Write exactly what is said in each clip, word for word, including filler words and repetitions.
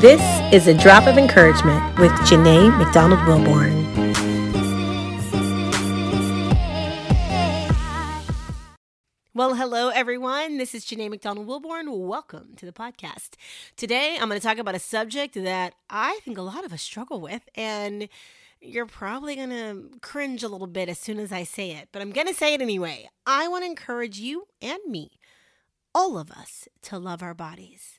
This is a drop of encouragement with Janae McDonald-Wilborn. Well, hello, everyone. This is Janae McDonald-Wilborn. Welcome to the podcast. Today, I'm going to talk about a subject that I think a lot of us struggle with, and you're probably going to cringe a little bit as soon as I say it, but I'm going to say it anyway. I want to encourage you and me, all of us, to love our bodies.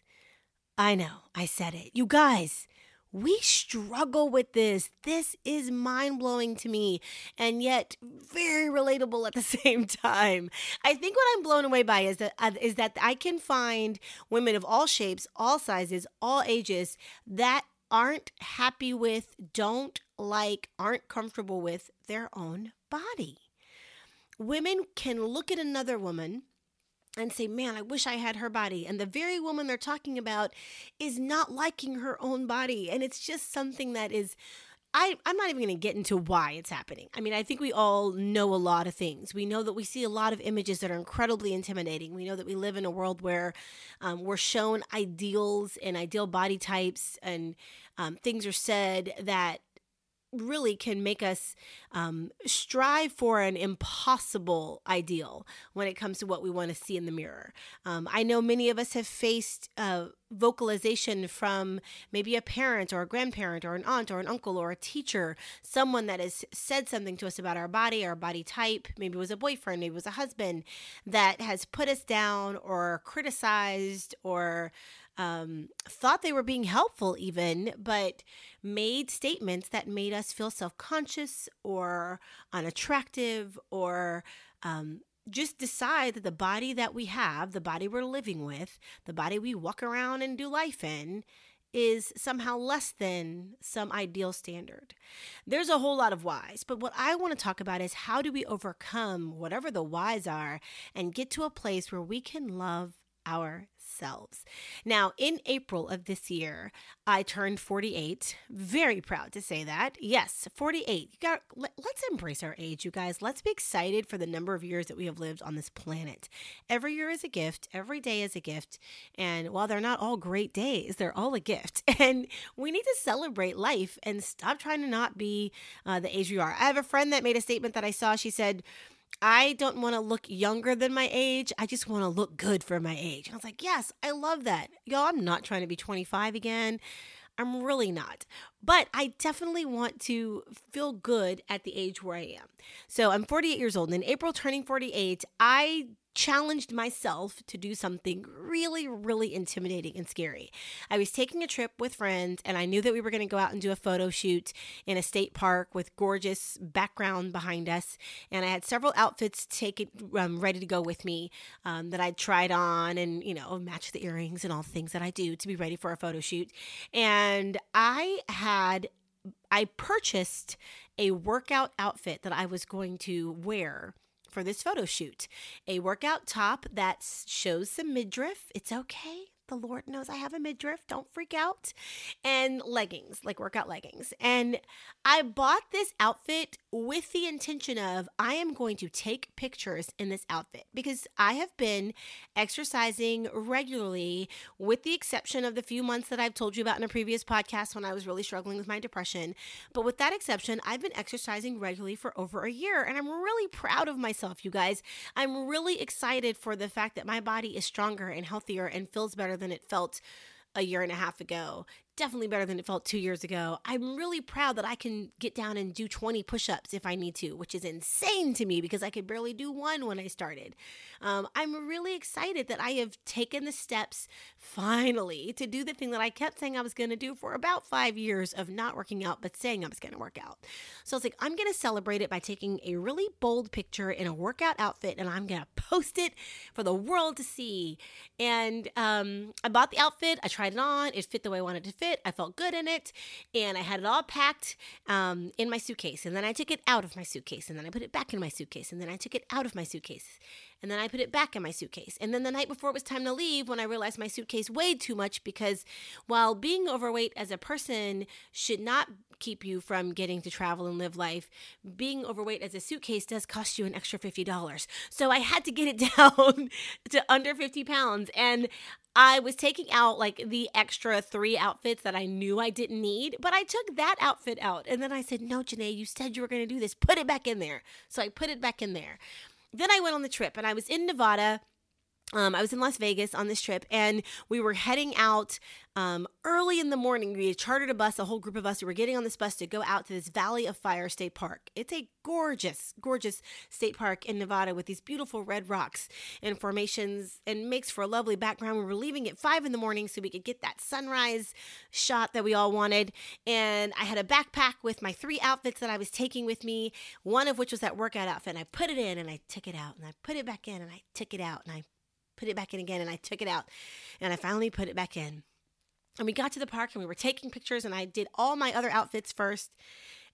I know, I said it. You guys, we struggle with this. This is mind-blowing to me, and yet very relatable at the same time. I think what I'm blown away by is that uh, is that I can find women of all shapes, all sizes, all ages that aren't happy with, don't like, aren't comfortable with their own body. Women can look at another woman and say, man, I wish I had her body. And the very woman they're talking about is not liking her own body. And it's just something that is, I, I'm not even going to get into why it's happening. I mean, I think we all know a lot of things. We know that we see a lot of images that are incredibly intimidating. We know that we live in a world where um, we're shown ideals and ideal body types, and um, things are said that really can make us um, strive for an impossible ideal when it comes to what we want to see in the mirror. Um, I know many of us have faced uh, vocalization from maybe a parent or a grandparent or an aunt or an uncle or a teacher, someone that has said something to us about our body, our body type, maybe it was a boyfriend, maybe it was a husband, that has put us down or criticized or Um, thought they were being helpful even, but made statements that made us feel self-conscious or unattractive, or um, just decide that the body that we have, the body we're living with, the body we walk around and do life in, is somehow less than some ideal standard. There's a whole lot of whys, but what I want to talk about is how do we overcome whatever the whys are and get to a place where we can love ourselves. Now, in April of this year, I turned forty-eight. Very proud to say that. Yes, forty-eight. You got, let, let's embrace our age, you guys. Let's be excited for the number of years that we have lived on this planet. Every year is a gift. Every day is a gift. And while they're not all great days, they're all a gift. And we need to celebrate life and stop trying to not be uh, the age we are. I have a friend that made a statement that I saw. She said, I don't want to look younger than my age. I just want to look good for my age. And I was like, yes, I love that. Y'all, I'm not trying to be twenty-five again. I'm really not. But I definitely want to feel good at the age where I am. So I'm forty-eight years old. And in April, turning forty-eight, I challenged myself to do something really, really intimidating and scary. I was taking a trip with friends, and I knew that we were going to go out and do a photo shoot in a state park with gorgeous background behind us. And I had several outfits taken, um, ready to go with me um, that I tried on, and, you know, matched the earrings and all the things that I do to be ready for a photo shoot. And I had, I purchased a workout outfit that I was going to wear for this photo shoot, a workout top that shows some midriff. It's okay. The Lord knows I have a midriff. Don't freak out. And leggings, like workout leggings. And I bought this outfit with the intention of, I am going to take pictures in this outfit, because I have been exercising regularly, with the exception of the few months that I've told you about in a previous podcast when I was really struggling with my depression. But with that exception, I've been exercising regularly for over a year, and I'm really proud of myself, you guys. I'm really excited for the fact that my body is stronger and healthier and feels better than it felt a year and a half ago. Definitely better than it felt two years ago. I'm really proud that I can get down and do twenty push-ups if I need to, which is insane to me because I could barely do one when I started. Um, I'm really excited that I have taken the steps finally to do the thing that I kept saying I was going to do for about five years of not working out, but saying I was going to work out. So I was like, I'm going to celebrate it by taking a really bold picture in a workout outfit, and I'm going to post it for the world to see. And um, I bought the outfit. I tried it on. It fit the way I wanted it to fit. I felt good in it, and I had it all packed um, in my suitcase, and then I took it out of my suitcase, and then I put it back in my suitcase, and then I took it out of my suitcase. and then I put it back in my suitcase. And then the night before it was time to leave, when I realized my suitcase weighed too much, because while being overweight as a person should not keep you from getting to travel and live life, being overweight as a suitcase does cost you an extra fifty dollars. So I had to get it down to under fifty pounds. And I was taking out like the extra three outfits that I knew I didn't need, but I took that outfit out. And then I said, no, Janae, you said you were going to do this. Put it back in there. So I put it back in there. Then I went on the trip, and I was in Nevada. Um, I was in Las Vegas on this trip, and we were heading out um, early in the morning. We had chartered a bus, a whole group of us. We were getting on this bus to go out to this Valley of Fire State Park. It's a gorgeous, gorgeous state park in Nevada with these beautiful red rocks and formations, and makes for a lovely background. We were leaving at five in the morning so we could get that sunrise shot that we all wanted. And I had a backpack with my three outfits that I was taking with me, one of which was that workout outfit. And I put it in, and I took it out, and I put it back in, and I took it out, and I put it back in again, and I took it out, and I finally put it back in. And we got to the park, and we were taking pictures, and I did all my other outfits first,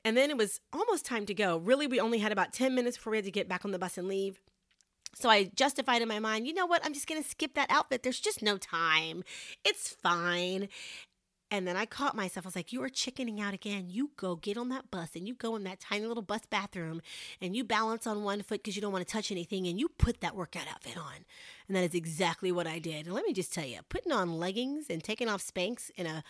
and then it was almost time to go. Really, we only had about ten minutes before we had to get back on the bus and leave. So I justified in my mind, you know what? I'm just going to skip that outfit. There's just no time. It's fine. And then I caught myself. I was like, you are chickening out again. You go get on that bus, and you go in that tiny little bus bathroom, and you balance on one foot because you don't want to touch anything, and you put that workout outfit on. And that is exactly what I did. And let me just tell you, putting on leggings and taking off Spanx in a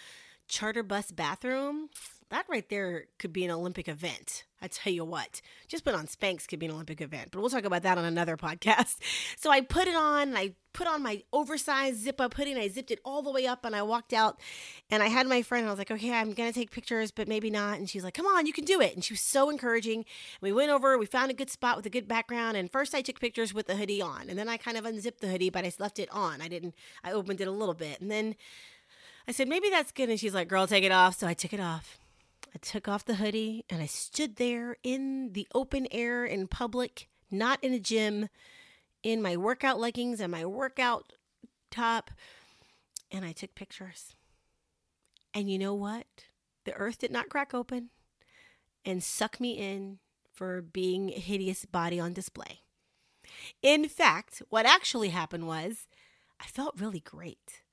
charter bus bathroom, that right there could be an Olympic event. I tell you what, just put on Spanx could be an Olympic event, but we'll talk about that on another podcast. So I put it on, and I put on my oversized zip-up hoodie, and I zipped it all the way up, and I walked out, and I had my friend, and I was like, okay, I'm going to take pictures, but maybe not. And she's like, come on, you can do it. And she was so encouraging. We went over, we found a good spot with a good background, and first I took pictures with the hoodie on, and then I kind of unzipped the hoodie, but I left it on. I didn't, I opened it a little bit, and then I said, maybe that's good. And she's like, girl, take it off. So I took it off. I took off the hoodie, and I stood there in the open air in public, not in a gym, in my workout leggings and my workout top, and I took pictures. And you know what? The earth did not crack open and suck me in for being a hideous body on display. In fact, what actually happened was I felt really great.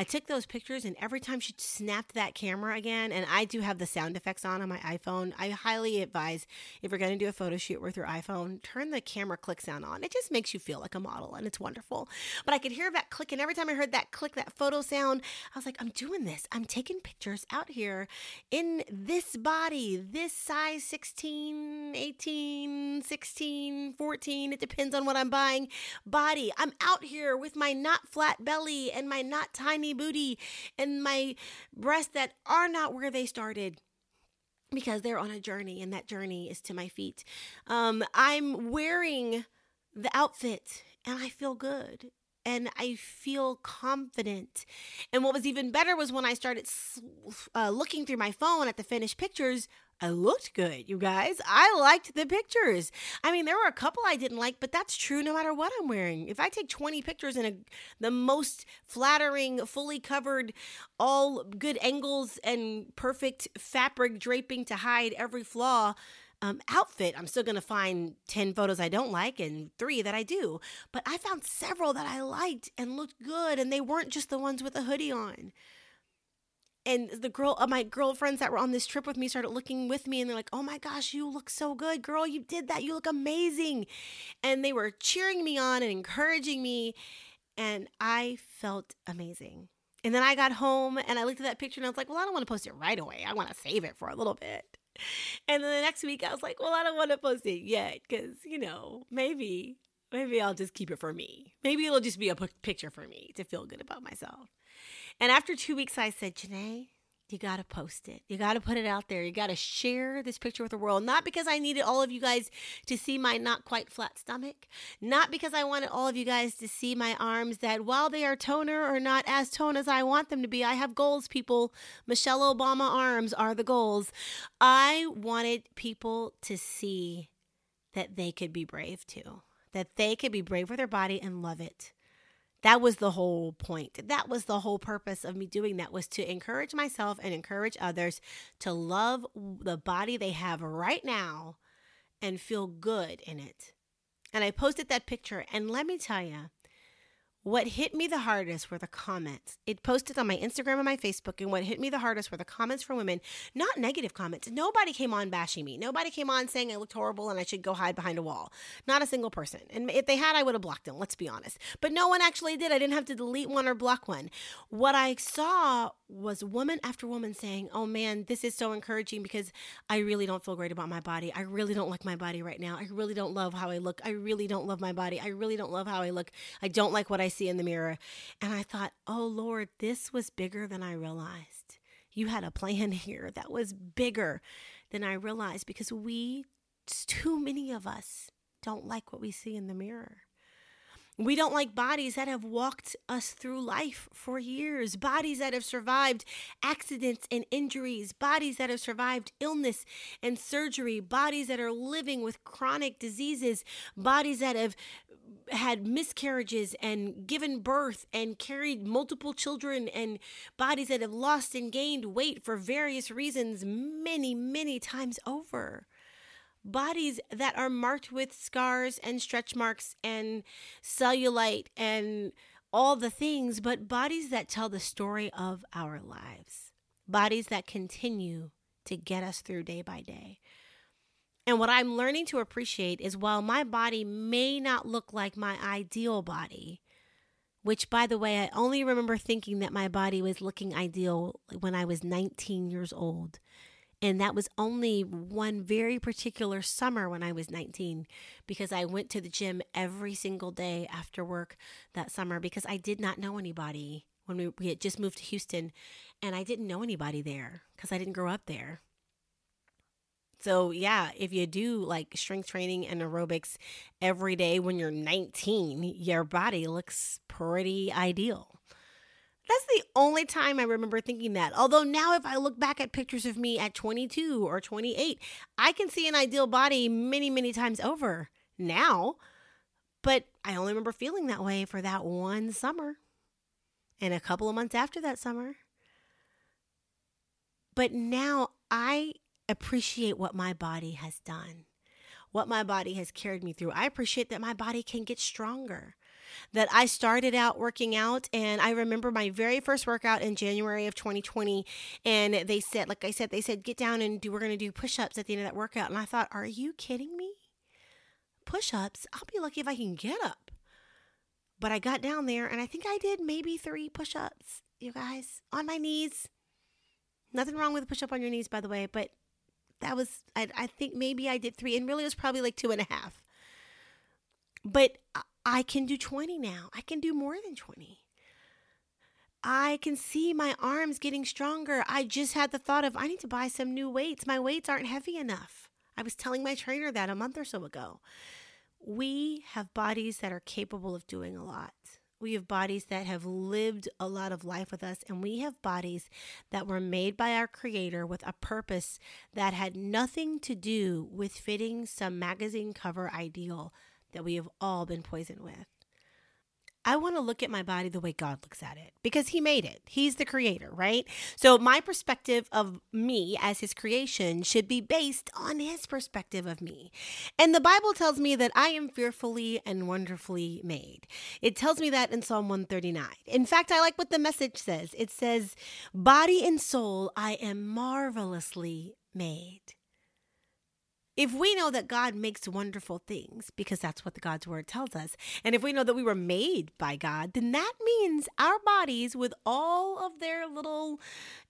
I took those pictures, and every time she snapped that camera again, and I do have the sound effects on on my iPhone. I highly advise, if you're going to do a photo shoot with your iPhone, turn the camera click sound on. It just makes you feel like a model, and it's wonderful. But I could hear that click, and every time I heard that click, that photo sound, I was like, I'm doing this. I'm taking pictures out here in this body, this size, sixteen, eighteen, sixteen, fourteen, it depends on what I'm buying, body. I'm out here with my not flat belly and my not tiny booty and my breasts that are not where they started, because they're on a journey, and that journey is to my feet. Um, I'm wearing the outfit, and I feel good, and I feel confident. And what was even better was when I started uh, looking through my phone at the finished pictures, I looked good, you guys. I liked the pictures. I mean, there were a couple I didn't like, but that's true no matter what I'm wearing. If I take twenty pictures in a, the most flattering, fully covered, all good angles and perfect fabric draping to hide every flaw um, outfit, I'm still going to find ten photos I don't like and three that I do. But I found several that I liked and looked good, and they weren't just the ones with a hoodie on. And the girl, uh, my girlfriends that were on this trip with me started looking with me, and they're like, oh my gosh, you look so good, girl. You did that. You look amazing. And they were cheering me on and encouraging me, and I felt amazing. And then I got home, and I looked at that picture, and I was like, well, I don't want to post it right away. I want to save it for a little bit. And then the next week I was like, well, I don't want to post it yet because, you know, maybe, maybe I'll just keep it for me. Maybe it'll just be a p- picture for me to feel good about myself. And after two weeks, I said, Janae, you got to post it. You got to put it out there. You got to share this picture with the world. Not because I needed all of you guys to see my not quite flat stomach. Not because I wanted all of you guys to see my arms that, while they are toner or not as toned as I want them to be, I have goals, people. Michelle Obama arms are the goals. I wanted people to see that they could be brave too. That they could be brave with their body and love it. That was the whole point. That was the whole purpose of me doing that, was to encourage myself and encourage others to love the body they have right now and feel good in it. And I posted that picture, and let me tell you, what hit me the hardest were the comments. It posted on my Instagram and my Facebook, and what hit me the hardest were the comments from women, not negative comments. Nobody came on bashing me. Nobody came on saying I looked horrible and I should go hide behind a wall. Not a single person. And if they had, I would have blocked them, let's be honest. But no one actually did. I didn't have to delete one or block one. What I saw was woman after woman saying, oh man, this is so encouraging because I really don't feel great about my body. I really don't like my body right now. I really don't love how I look. I really don't love my body. I really don't love how I look. I don't like what I see in the mirror. And I thought, oh Lord, this was bigger than I realized. You had a plan here that was bigger than I realized, because we, too many of us, don't like what we see in the mirror. We don't like bodies that have walked us through life for years, bodies that have survived accidents and injuries, bodies that have survived illness and surgery, bodies that are living with chronic diseases, bodies that have had miscarriages and given birth and carried multiple children, and bodies that have lost and gained weight for various reasons many, many times over. Bodies that are marked with scars and stretch marks and cellulite and all the things, but bodies that tell the story of our lives. Bodies that continue to get us through day by day. And what I'm learning to appreciate is, while my body may not look like my ideal body, which, by the way, I only remember thinking that my body was looking ideal when I was nineteen years old. And that was only one very particular summer when I was nineteen, because I went to the gym every single day after work that summer, because I did not know anybody when we, we had just moved to Houston, and I didn't know anybody there because I didn't grow up there. So yeah, if you do like strength training and aerobics every day when you're nineteen, your body looks pretty ideal. That's the only time I remember thinking that. Although now if I look back at pictures of me at twenty-two or twenty-eight, I can see an ideal body many, many times over now. But I only remember feeling that way for that one summer and a couple of months after that summer. But now I appreciate what my body has done, what my body has carried me through. I appreciate that my body can get stronger. That I started out working out, and I remember my very first workout in January of twenty twenty, and they said, like I said, they said, get down and do, we're going to do push-ups at the end of that workout. And I thought, are you kidding me? Push-ups? I'll be lucky if I can get up. But I got down there, and I think I did maybe three push-ups, you guys, on my knees. Nothing wrong with a push-up on your knees, by the way, but that was, I, I think maybe I did three, and really it was probably like two and a half. But I can do twenty now. I can do more than twenty. I can see my arms getting stronger. I just had the thought of, I need to buy some new weights. My weights aren't heavy enough. I was telling my trainer that a month or so ago. We have bodies that are capable of doing a lot. We have bodies that have lived a lot of life with us, and we have bodies that were made by our Creator with a purpose that had nothing to do with fitting some magazine cover ideal that we have all been poisoned with. I want to look at my body the way God looks at it, because He made it. He's the Creator, right? So my perspective of me as His creation should be based on His perspective of me. And the Bible tells me that I am fearfully and wonderfully made. It tells me that in Psalm one thirty-nine. In fact, I like what the Message says. It says, body and soul, I am marvelously made. If we know that God makes wonderful things, because that's what God's word tells us, and if we know that we were made by God, then that means our bodies, with all of their little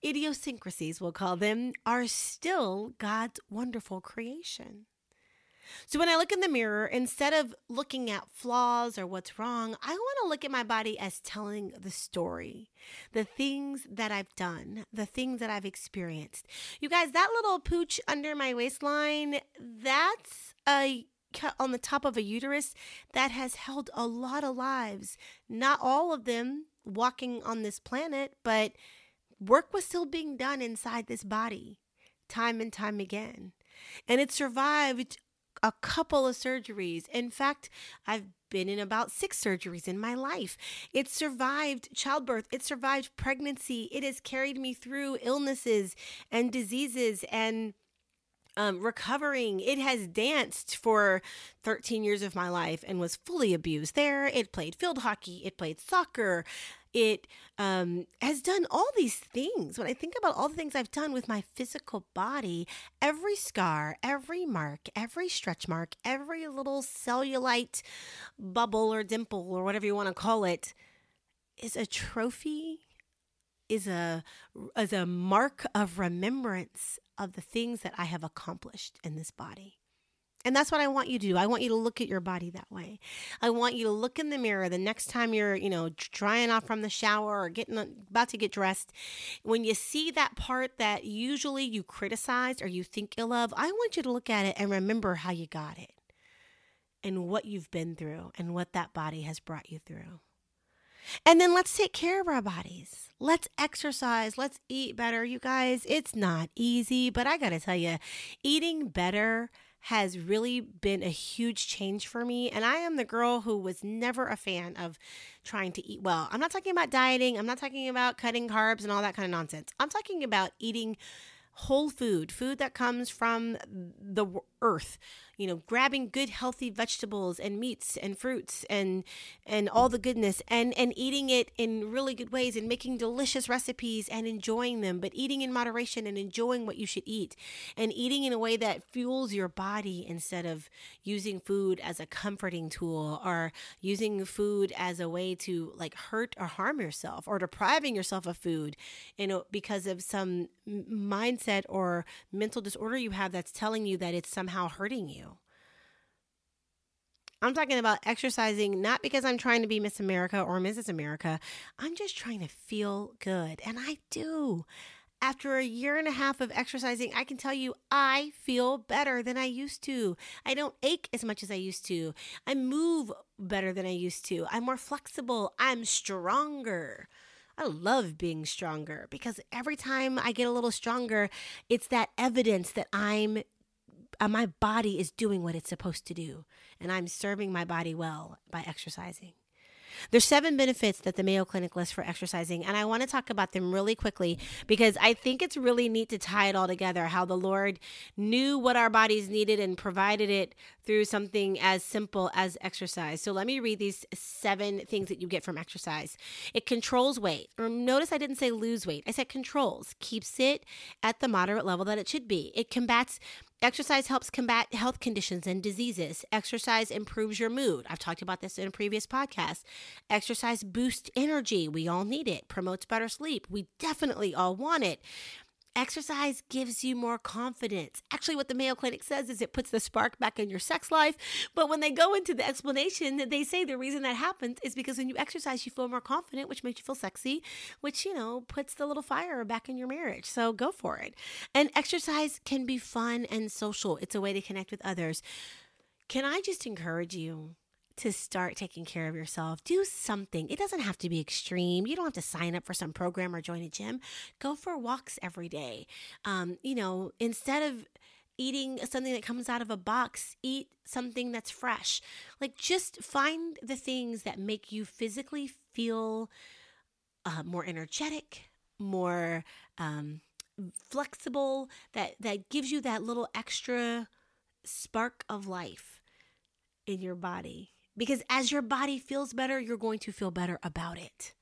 idiosyncrasies, we'll call them, are still God's wonderful creation. So when I look in the mirror, instead of looking at flaws or what's wrong, I want to look at my body as telling the story, the things that I've done, the things that I've experienced. You guys, that little pooch under my waistline, that's a on the top of a uterus that has held a lot of lives. Not all of them walking on this planet, but work was still being done inside this body time and time again. And it survived a couple of surgeries. In fact, I've been in about six surgeries in my life. It survived childbirth. It survived pregnancy. It has carried me through illnesses and diseases and Um, recovering, it has danced for thirteen years of my life and was fully abused there. It played field hockey. It played soccer. It um, has done all these things. When I think about all the things I've done with my physical body, every scar, every mark, every stretch mark, every little cellulite bubble or dimple or whatever you want to call it is a trophy, is a, is a mark of remembrance of the things that I have accomplished in this body. And that's what I want you to do. I want you to look at your body that way. I want you to look in the mirror the next time you're, you know, drying off from the shower or getting about to get dressed. When you see that part that usually you criticize or you think ill of, I want you to look at it and remember how you got it and what you've been through and what that body has brought you through. And then let's take care of our bodies. Let's exercise. Let's eat better. You guys, it's not easy, but I got to tell you, eating better has really been a huge change for me. And I am the girl who was never a fan of trying to eat well. I'm not talking about dieting. I'm not talking about cutting carbs and all that kind of nonsense. I'm talking about eating whole food, food that comes from the earth, you know, grabbing good, healthy vegetables and meats and fruits and, and all the goodness and, and eating it in really good ways and making delicious recipes and enjoying them, but eating in moderation and enjoying what you should eat and eating in a way that fuels your body instead of using food as a comforting tool or using food as a way to like hurt or harm yourself or depriving yourself of food, you know, because of some mindset or mental disorder you have that's telling you that it's somehow hurting you. I'm talking about exercising, not because I'm trying to be Miss America or Missus America. I'm just trying to feel good. And I do. After a year and a half of exercising, I can tell you I feel better than I used to. I don't ache as much as I used to. I move better than I used to. I'm more flexible. I'm stronger. I love being stronger because every time I get a little stronger, it's that evidence that I'm, uh, my body is doing what it's supposed to do, and I'm serving my body well by exercising. There's seven benefits that the Mayo Clinic lists for exercising, and I want to talk about them really quickly because I think it's really neat to tie it all together, how the Lord knew what our bodies needed and provided it through something as simple as exercise. So let me read these seven things that you get from exercise. It controls weight. Notice I didn't say lose weight. I said controls, keeps it at the moderate level that it should be. It combats Exercise helps combat health conditions and diseases. Exercise improves your mood. I've talked about this in a previous podcast. Exercise boosts energy. We all need it. Promotes better sleep. We definitely all want it. Exercise gives you more confidence. Actually, what the Mayo Clinic says is it puts the spark back in your sex life. But when they go into the explanation, they say the reason that happens is because when you exercise, you feel more confident, which makes you feel sexy, which, you know, puts the little fire back in your marriage. So go for it. And exercise can be fun and social. It's a way to connect with others. Can I just encourage you to start taking care of yourself? Do something. It doesn't have to be extreme. You don't have to sign up for some program or join a gym. Go for walks every day. Um, you know, instead of eating something that comes out of a box, eat something that's fresh. Like, just find the things that make you physically feel uh, more energetic, more um, flexible, that, that gives you that little extra spark of life in your body. Because as your body feels better, you're going to feel better about it.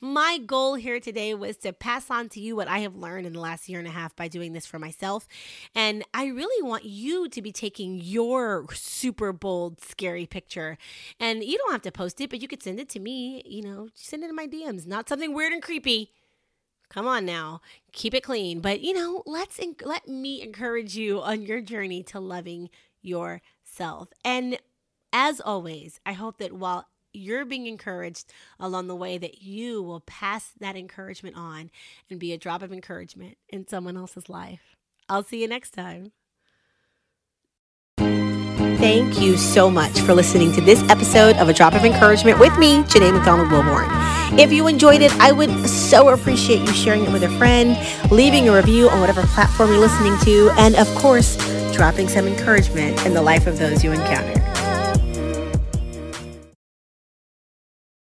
My goal here today was to pass on to you what I have learned in the last year and a half by doing this for myself. And I really want you to be taking your super bold, scary picture. And you don't have to post it, but you could send it to me. You know, send it in my D Ms. Not something weird and creepy. Come on now, keep it clean. But, you know, let's en- let me encourage you on your journey to loving yourself. And as always, I hope that while you're being encouraged along the way, that you will pass that encouragement on and be a drop of encouragement in someone else's life. I'll see you next time. Thank you so much for listening to this episode of A Drop of Encouragement with me, Janae McDonald-Wilborn. If you enjoyed it, I would so appreciate you sharing it with a friend, leaving a review on whatever platform you're listening to, and of course, dropping some encouragement in the life of those you encounter.